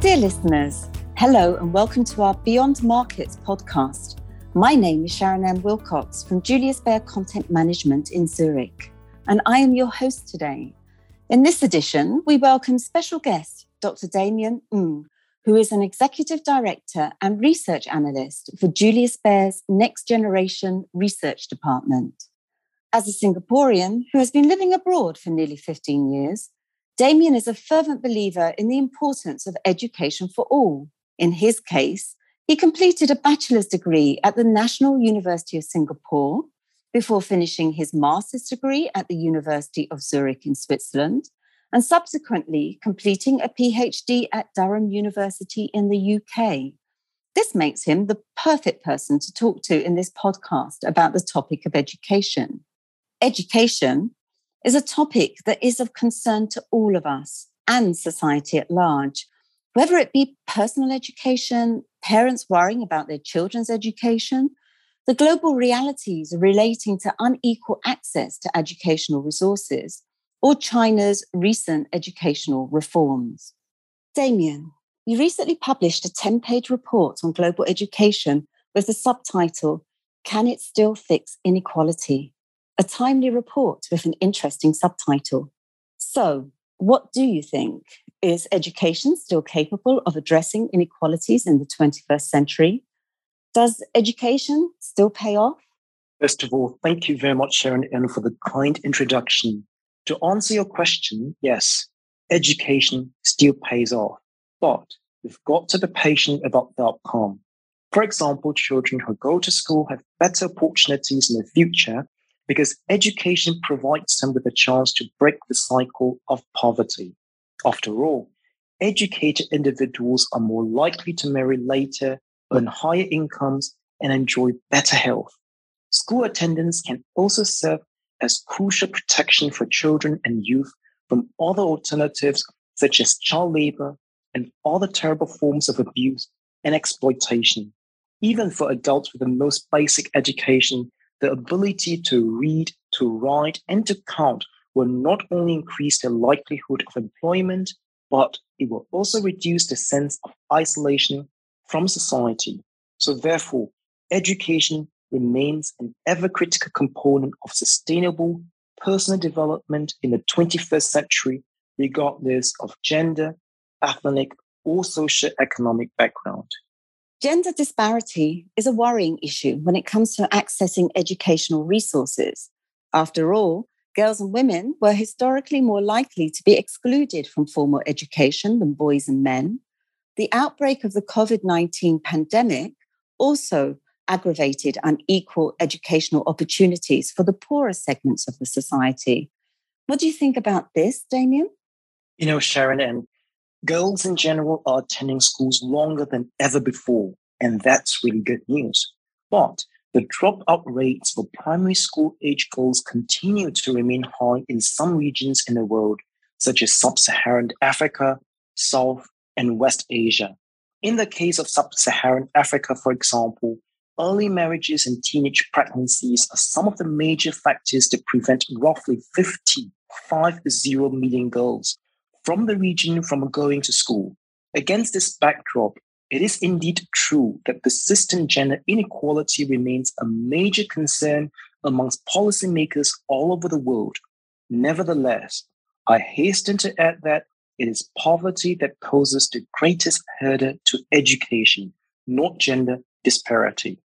Dear listeners, hello and welcome to our Beyond Markets podcast. My name is Sharon M. Wilcox from Julius Baer Content Management in Zurich, and I am your host today. In this edition, we welcome special guest Dr. Damien Ng, who is an executive director and research analyst for Julius Baer's Next Generation Research Department. As a Singaporean who has been living abroad for nearly 15 years, Damien is a fervent believer in the importance of education for all. In his case, he completed a bachelor's degree at the National University of Singapore before finishing his master's degree at the University of Zurich in Switzerland and subsequently completing a PhD at Durham University in the UK. This makes him the perfect person to talk to in this podcast about the topic of education. Education is a topic that is of concern to all of us and society at large, whether it be personal education, parents worrying about their children's education, the global realities relating to unequal access to educational resources, or China's recent educational reforms. Damien, you recently published a 10-page report on global education with the subtitle, Can It Still Fix Inequality? A timely report with an interesting subtitle. So, what do you think? Is education still capable of addressing inequalities in the 21st century? Does education still pay off? First of all, thank you very much, Sharon M., for the kind introduction. To answer your question, yes, education still pays off, but we've got to be patient about the outcome. For example, children who go to school have better opportunities in the future because education provides them with a chance to break the cycle of poverty. After all, educated individuals are more likely to marry later, earn higher incomes, and enjoy better health. School attendance can also serve as crucial protection for children and youth from other alternatives such as child labor and other terrible forms of abuse and exploitation. Even for adults with the most basic education, the ability to read, to write, and to count will not only increase the likelihood of employment, but it will also reduce the sense of isolation from society. So therefore, education remains an ever-critical component of sustainable personal development in the 21st century, regardless of gender, ethnic, or socioeconomic background. Gender disparity is a worrying issue when it comes to accessing educational resources. After all, girls and women were historically more likely to be excluded from formal education than boys and men. The outbreak of the COVID-19 pandemic also aggravated unequal educational opportunities for the poorer segments of the society. What do you think about this, Damien? You know, Sharon, and girls in general are attending schools longer than ever before, and that's really good news. But the dropout rates for primary school age girls continue to remain high in some regions in the world, such as sub-Saharan Africa, South and West Asia. In the case of sub-Saharan Africa, for example, early marriages and teenage pregnancies are some of the major factors that prevent roughly 50 million girls from the region from going to school. Against this backdrop, it is indeed true that persistent gender inequality remains a major concern amongst policymakers all over the world. Nevertheless, I hasten to add that it is poverty that poses the greatest hurdle to education, not gender disparity.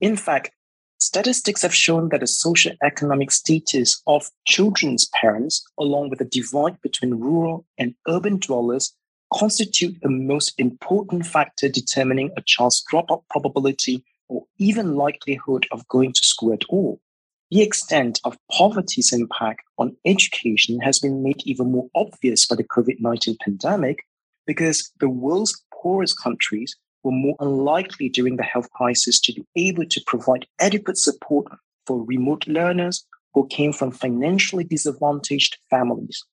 In fact, statistics have shown that the socioeconomic status of children's parents, along with the divide between rural and urban dwellers, constitute the most important factor determining a child's dropout probability or even likelihood of going to school at all. The extent of poverty's impact on education has been made even more obvious by the COVID-19 pandemic, because the world's poorest countries were more unlikely during the health crisis to be able to provide adequate support for remote learners who came from financially disadvantaged families,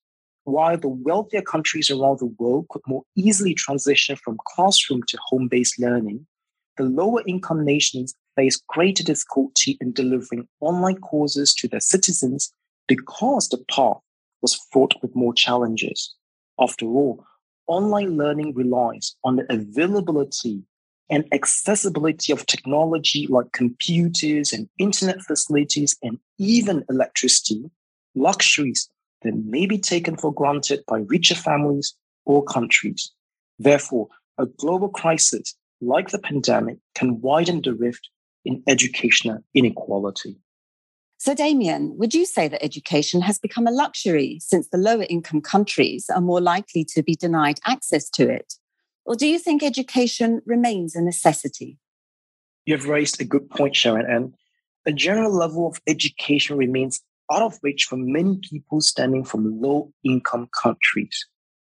while the wealthier countries around the world could more easily transition from classroom to home-based learning. The lower-income nations face greater difficulty in delivering online courses to their citizens because the path was fraught with more challenges. After all, online learning relies on the availability and accessibility of technology like computers and internet facilities and even electricity, luxuries that may be taken for granted by richer families or countries. Therefore, a global crisis like the pandemic can widen the rift in educational inequality. So, Damien, would you say that education has become a luxury since the lower income countries are more likely to be denied access to it? Or do you think education remains a necessity? You've raised a good point, Sharon, and a general level of education remains out of reach for many people stemming from low income countries.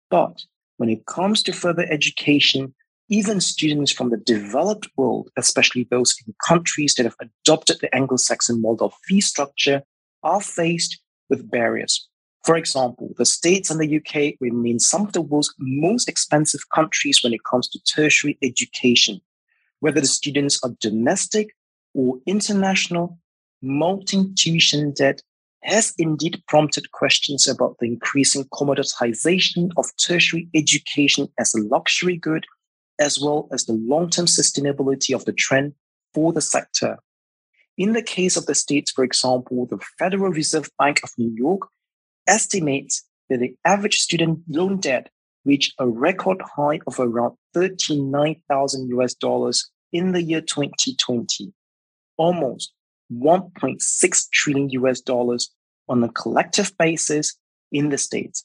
But when it comes to further education, even students from the developed world, especially those in countries that have adopted the Anglo-Saxon model of fee structure, are faced with barriers. For example, the States and the UK remain some of the world's most expensive countries when it comes to tertiary education. Whether the students are domestic or international, mounting tuition debt has indeed prompted questions about the increasing commoditization of tertiary education as a luxury good, as well as the long-term sustainability of the trend for the sector. In the case of the States, for example, the Federal Reserve Bank of New York estimates that the average student loan debt reached a record high of around $39,000 in the year 2020, almost $1.6 trillion on a collective basis in the States,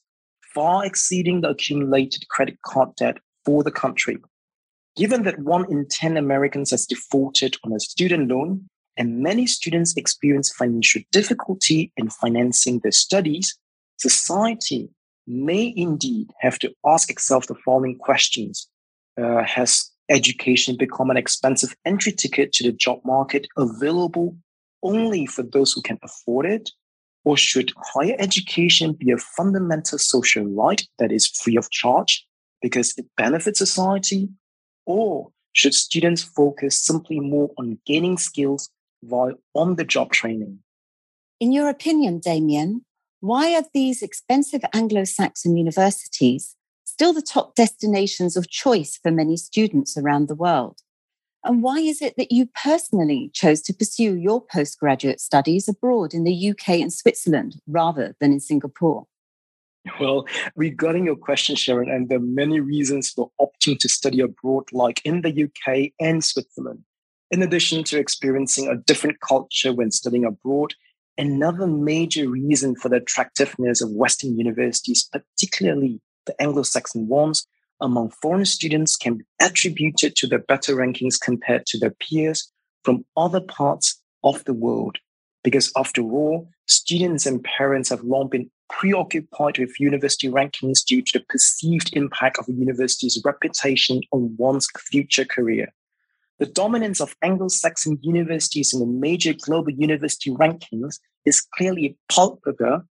far exceeding the accumulated credit card debt for the country. Given that 1 in 10 Americans has defaulted on a student loan, and many students experience financial difficulty in financing their studies, society may indeed have to ask itself the following questions. Has education become an expensive entry ticket to the job market available only for those who can afford it? Or should higher education be a fundamental social right that is free of charge because it benefits society? Or should students focus simply more on gaining skills while on-the-job training? In your opinion, Damien, why are these expensive Anglo-Saxon universities still the top destinations of choice for many students around the world? And why is it that you personally chose to pursue your postgraduate studies abroad in the UK and Switzerland rather than in Singapore? Well, regarding your question, Sharon, and there are many reasons for opting to study abroad, like in the UK and Switzerland. In addition to experiencing a different culture when studying abroad, another major reason for the attractiveness of Western universities, particularly the Anglo-Saxon ones, among foreign students can be attributed to their better rankings compared to their peers from other parts of the world. Because after all, students and parents have long been preoccupied with university rankings due to the perceived impact of a university's reputation on one's future career. The dominance of Anglo-Saxon universities in the major global university rankings is clearly palpable,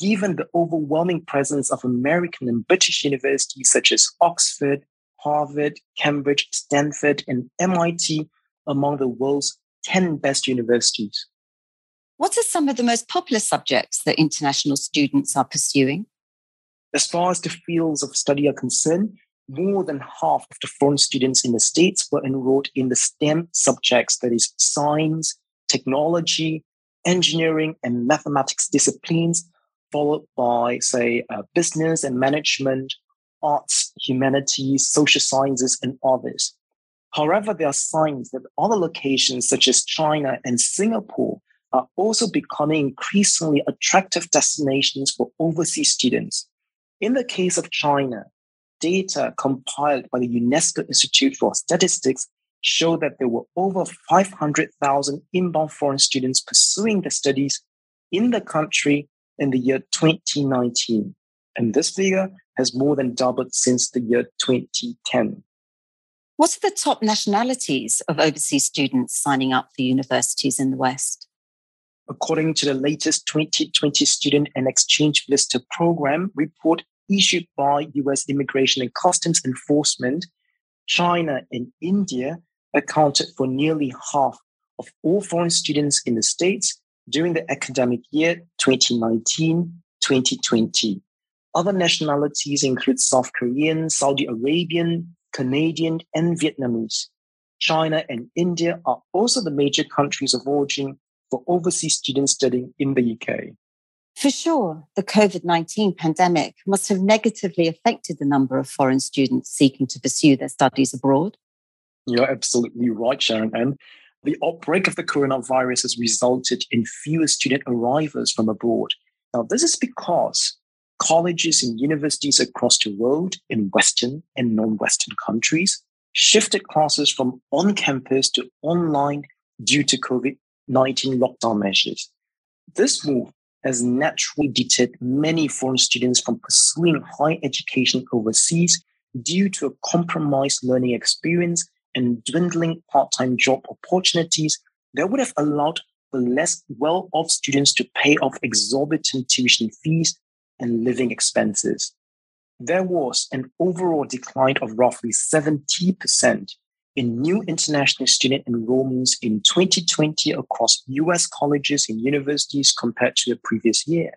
given the overwhelming presence of American and British universities such as Oxford, Harvard, Cambridge, Stanford, and MIT among the world's 10 best universities. What are some of the most popular subjects that international students are pursuing? As far as the fields of study are concerned, more than half of the foreign students in the States were enrolled in the STEM subjects, that is, science, technology, engineering, and mathematics disciplines, followed by, say, business and management, arts, humanities, social sciences, and others. However, there are signs that other locations such as China and Singapore are also becoming increasingly attractive destinations for overseas students. In the case of China, data compiled by the UNESCO Institute for Statistics show that there were over 500,000 inbound foreign students pursuing their studies in the country in the year 2019. And this figure has more than doubled since the year 2010. What are the top nationalities of overseas students signing up for universities in the West? According to the latest 2020 Student and Exchange Visitor Program report issued by U.S. Immigration and Customs Enforcement, China and India accounted for nearly half of all foreign students in the States during the academic year 2019-2020. Other nationalities include South Korean, Saudi Arabian, Canadian, and Vietnamese. China and India are also the major countries of origin for overseas students studying in the UK. For sure, the COVID-19 pandemic must have negatively affected the number of foreign students seeking to pursue their studies abroad. You're absolutely right, Sharon M. The outbreak of the coronavirus has resulted in fewer student arrivals from abroad. Now, this is because colleges and universities across the world in Western and non-Western countries shifted classes from on-campus to online due to COVID-19 lockdown measures. This move has naturally deterred many foreign students from pursuing higher education overseas due to a compromised learning experience and dwindling part-time job opportunities that would have allowed the less well-off students to pay off exorbitant tuition fees and living expenses. There was an overall decline of roughly 70% in new international student enrollments in 2020 across US colleges and universities compared to the previous year.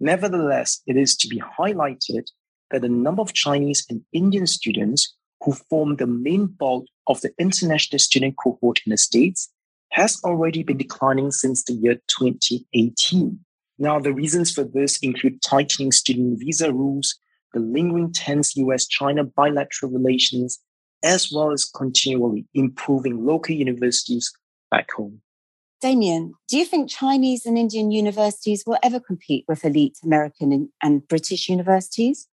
Nevertheless, it is to be highlighted that the number of Chinese and Indian students who form the main bulk of the international student cohort in the States has already been declining since the year 2018. Now, the reasons for this include tightening student visa rules, the lingering tense US-China bilateral relations, as well as continually improving local universities back home. Damien, do you think Chinese and Indian universities will ever compete with elite American and British universities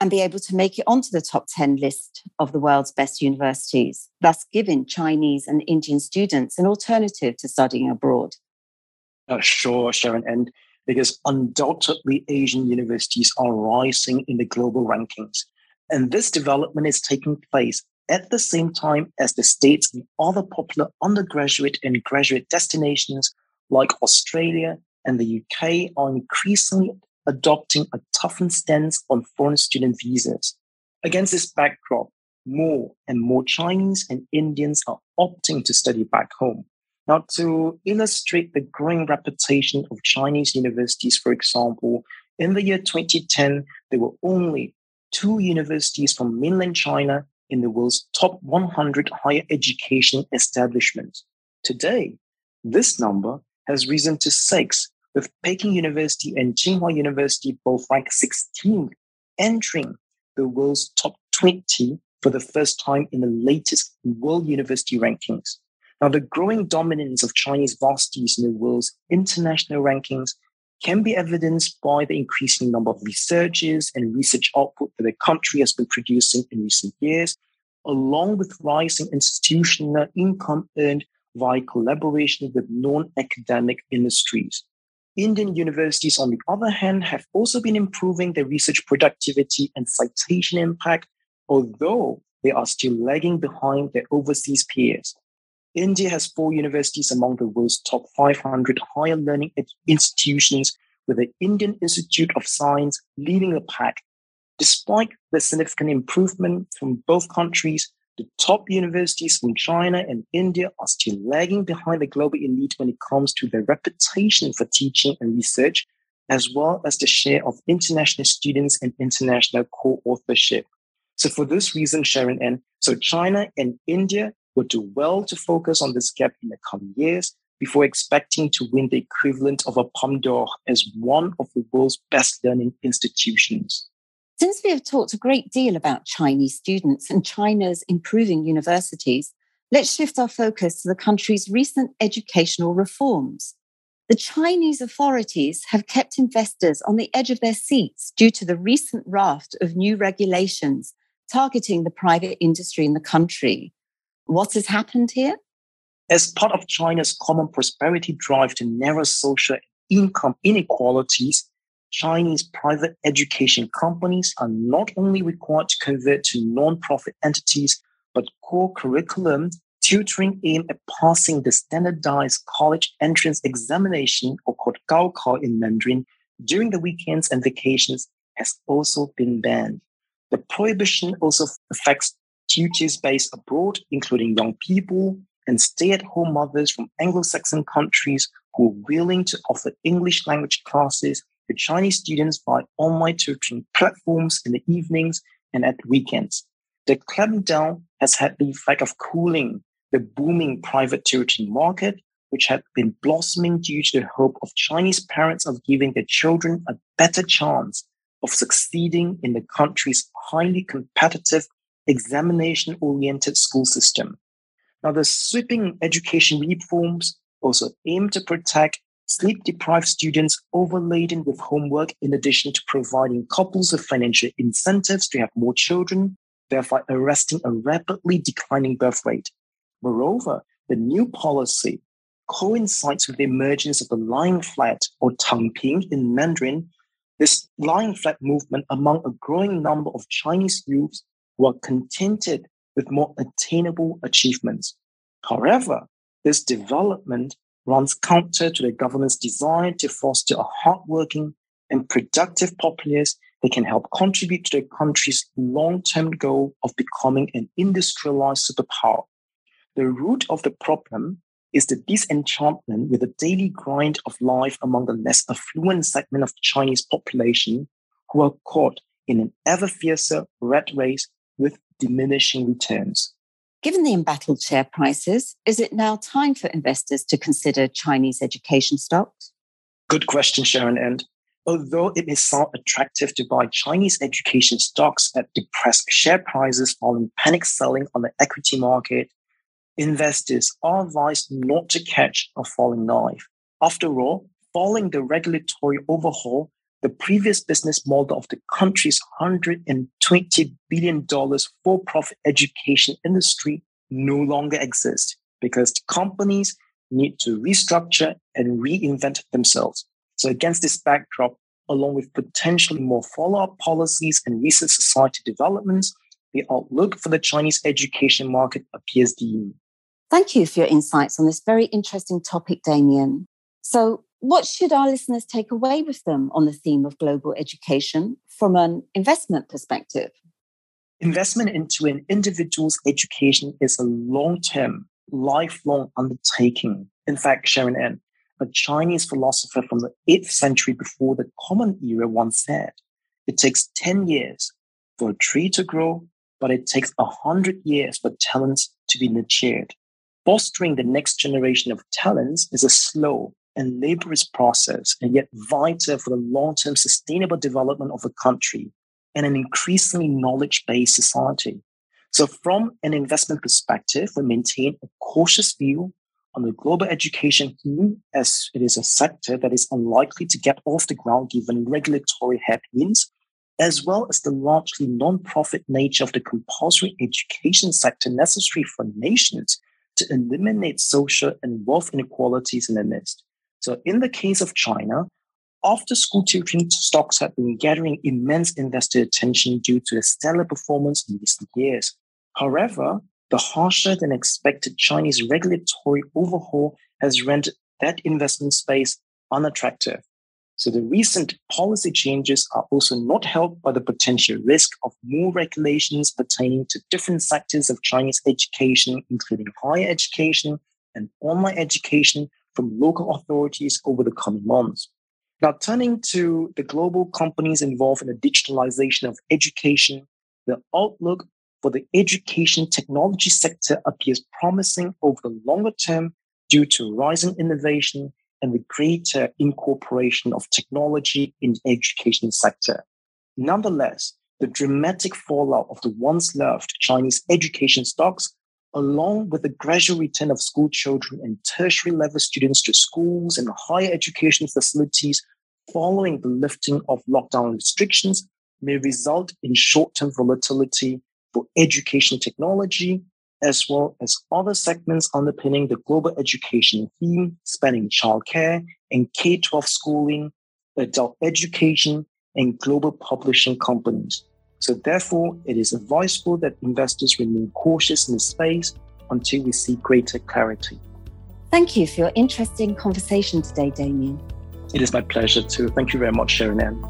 and be able to make it onto the top 10 list of the world's best universities, thus giving Chinese and Indian students an alternative to studying abroad? Sure, Sharon, and because undoubtedly Asian universities are rising in the global rankings. And this development is taking place at the same time as the States and other popular undergraduate and graduate destinations like Australia and the UK are increasingly adopting a toughened stance on foreign student visas. Against this backdrop, more and more Chinese and Indians are opting to study back home. Now, to illustrate the growing reputation of Chinese universities, for example, in the year 2010, there were only 2 universities from mainland China in the world's top 100 higher education establishments. Today, this number has risen to 6, with Peking University and Tsinghua University both ranked 16th, entering the world's top 20 for the first time in the latest World University Rankings. Now, the growing dominance of Chinese varsities in the world's international rankings can be evidenced by the increasing number of researchers and research output that the country has been producing in recent years, along with rising institutional income earned via collaboration with non-academic industries. Indian universities, on the other hand, have also been improving their research productivity and citation impact, although they are still lagging behind their overseas peers. India has 4 universities among the world's top 500 higher learning institutions, with the Indian Institute of Science leading the pack. Despite the significant improvement from both countries, the top universities from China and India are still lagging behind the global elite when it comes to their reputation for teaching and research, as well as the share of international students and international co-authorship. So for this reason, Sharon N., China and India would do well to focus on this gap in the coming years before expecting to win the equivalent of a Pomme d'Or as one of the world's best learning institutions. Since we have talked a great deal about Chinese students and China's improving universities, let's shift our focus to the country's recent educational reforms. The Chinese authorities have kept investors on the edge of their seats due to the recent raft of new regulations targeting the private industry in the country. What has happened here? As part of China's common prosperity drive to narrow social income inequalities, Chinese private education companies are not only required to convert to non-profit entities, but core curriculum tutoring aimed at passing the standardized college entrance examination, or called Gaokao in Mandarin, during the weekends and vacations has also been banned. The prohibition also affects tutors based abroad, including young people and stay-at-home mothers from Anglo-Saxon countries who are willing to offer English language classes to Chinese students via online tutoring platforms in the evenings and at weekends. The clampdown has had the effect of cooling the booming private tutoring market, which had been blossoming due to the hope of Chinese parents of giving their children a better chance of succeeding in the country's highly competitive, examination-oriented school system. Now, the sweeping education reforms also aim to protect sleep-deprived students overladen with homework, in addition to providing couples with financial incentives to have more children, thereby arresting a rapidly declining birth rate. Moreover, the new policy coincides with the emergence of the lying flat, or Tang Ping in Mandarin. This lying flat movement among a growing number of Chinese youths who are contented with more attainable achievements. However, this development runs counter to the government's desire to foster a hardworking and productive populace that can help contribute to the country's long-term goal of becoming an industrialized superpower. The root of the problem is the disenchantment with the daily grind of life among the less affluent segment of the Chinese population, who are caught in an ever fiercer rat race with diminishing returns. Given the embattled share prices, is it now time for investors to consider Chinese education stocks? Good question, Sharon. And although it may sound attractive to buy Chinese education stocks at depressed share prices following panic selling on the equity market, investors are advised not to catch a falling knife. After all, following the regulatory overhaul, the previous business model of the country's $120 billion for-profit education industry no longer exists, because the companies need to restructure and reinvent themselves. So against this backdrop, along with potentially more follow-up policies and recent society developments, the outlook for the Chinese education market appears dim. Thank you for your insights on this very interesting topic, Damien. So, what should our listeners take away with them on the theme of global education from an investment perspective? Investment into an individual's education is a long-term, lifelong undertaking. In fact, Sharon M., a Chinese philosopher from the 8th century before the Common Era, once said, "It takes 10 years for a tree to grow, but it takes 100 years for talents to be nurtured." Fostering the next generation of talents is a slow and laborious process, and yet vital for the long-term sustainable development of a country and an increasingly knowledge-based society. So from an investment perspective, we maintain a cautious view on the global education theme, as it is a sector that is unlikely to get off the ground given regulatory headwinds, as well as the largely non-profit nature of the compulsory education sector necessary for nations to eliminate social and wealth inequalities in their midst. So in the case of China, after-school tutoring stocks have been gathering immense investor attention due to their stellar performance in recent years. However, the harsher-than-expected Chinese regulatory overhaul has rendered that investment space unattractive. So the recent policy changes are also not helped by the potential risk of more regulations pertaining to different sectors of Chinese education, including higher education and online education, from local authorities over the coming months. Now, turning to the global companies involved in the digitalization of education, the outlook for the education technology sector appears promising over the longer term due to rising innovation and the greater incorporation of technology in the education sector. Nonetheless, the dramatic fallout of the once-loved Chinese education stocks, along with the gradual return of school children and tertiary-level students to schools and higher education facilities following the lifting of lockdown restrictions, may result in short-term volatility for education technology, as well as other segments underpinning the global education theme, spanning childcare and K-12 schooling, adult education, and global publishing companies. So therefore, it is advisable that investors remain cautious in the space until we see greater clarity. Thank you for your interesting conversation today, Damien. It is my pleasure too. Thank you very much, Sharon M.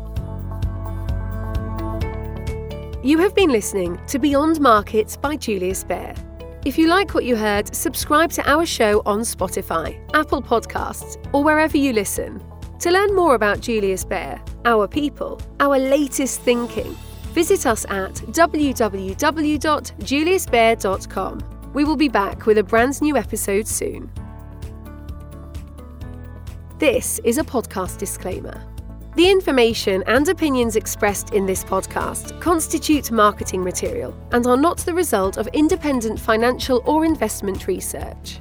You have been listening to Beyond Markets by Julius Baer. If you like what you heard, subscribe to our show on Spotify, Apple Podcasts, or wherever you listen. To learn more about Julius Baer, our people, our latest thinking, visit us at www.juliusbaer.com. We will be back with a brand new episode soon. This is a podcast disclaimer. The information and opinions expressed in this podcast constitute marketing material and are not the result of independent financial or investment research.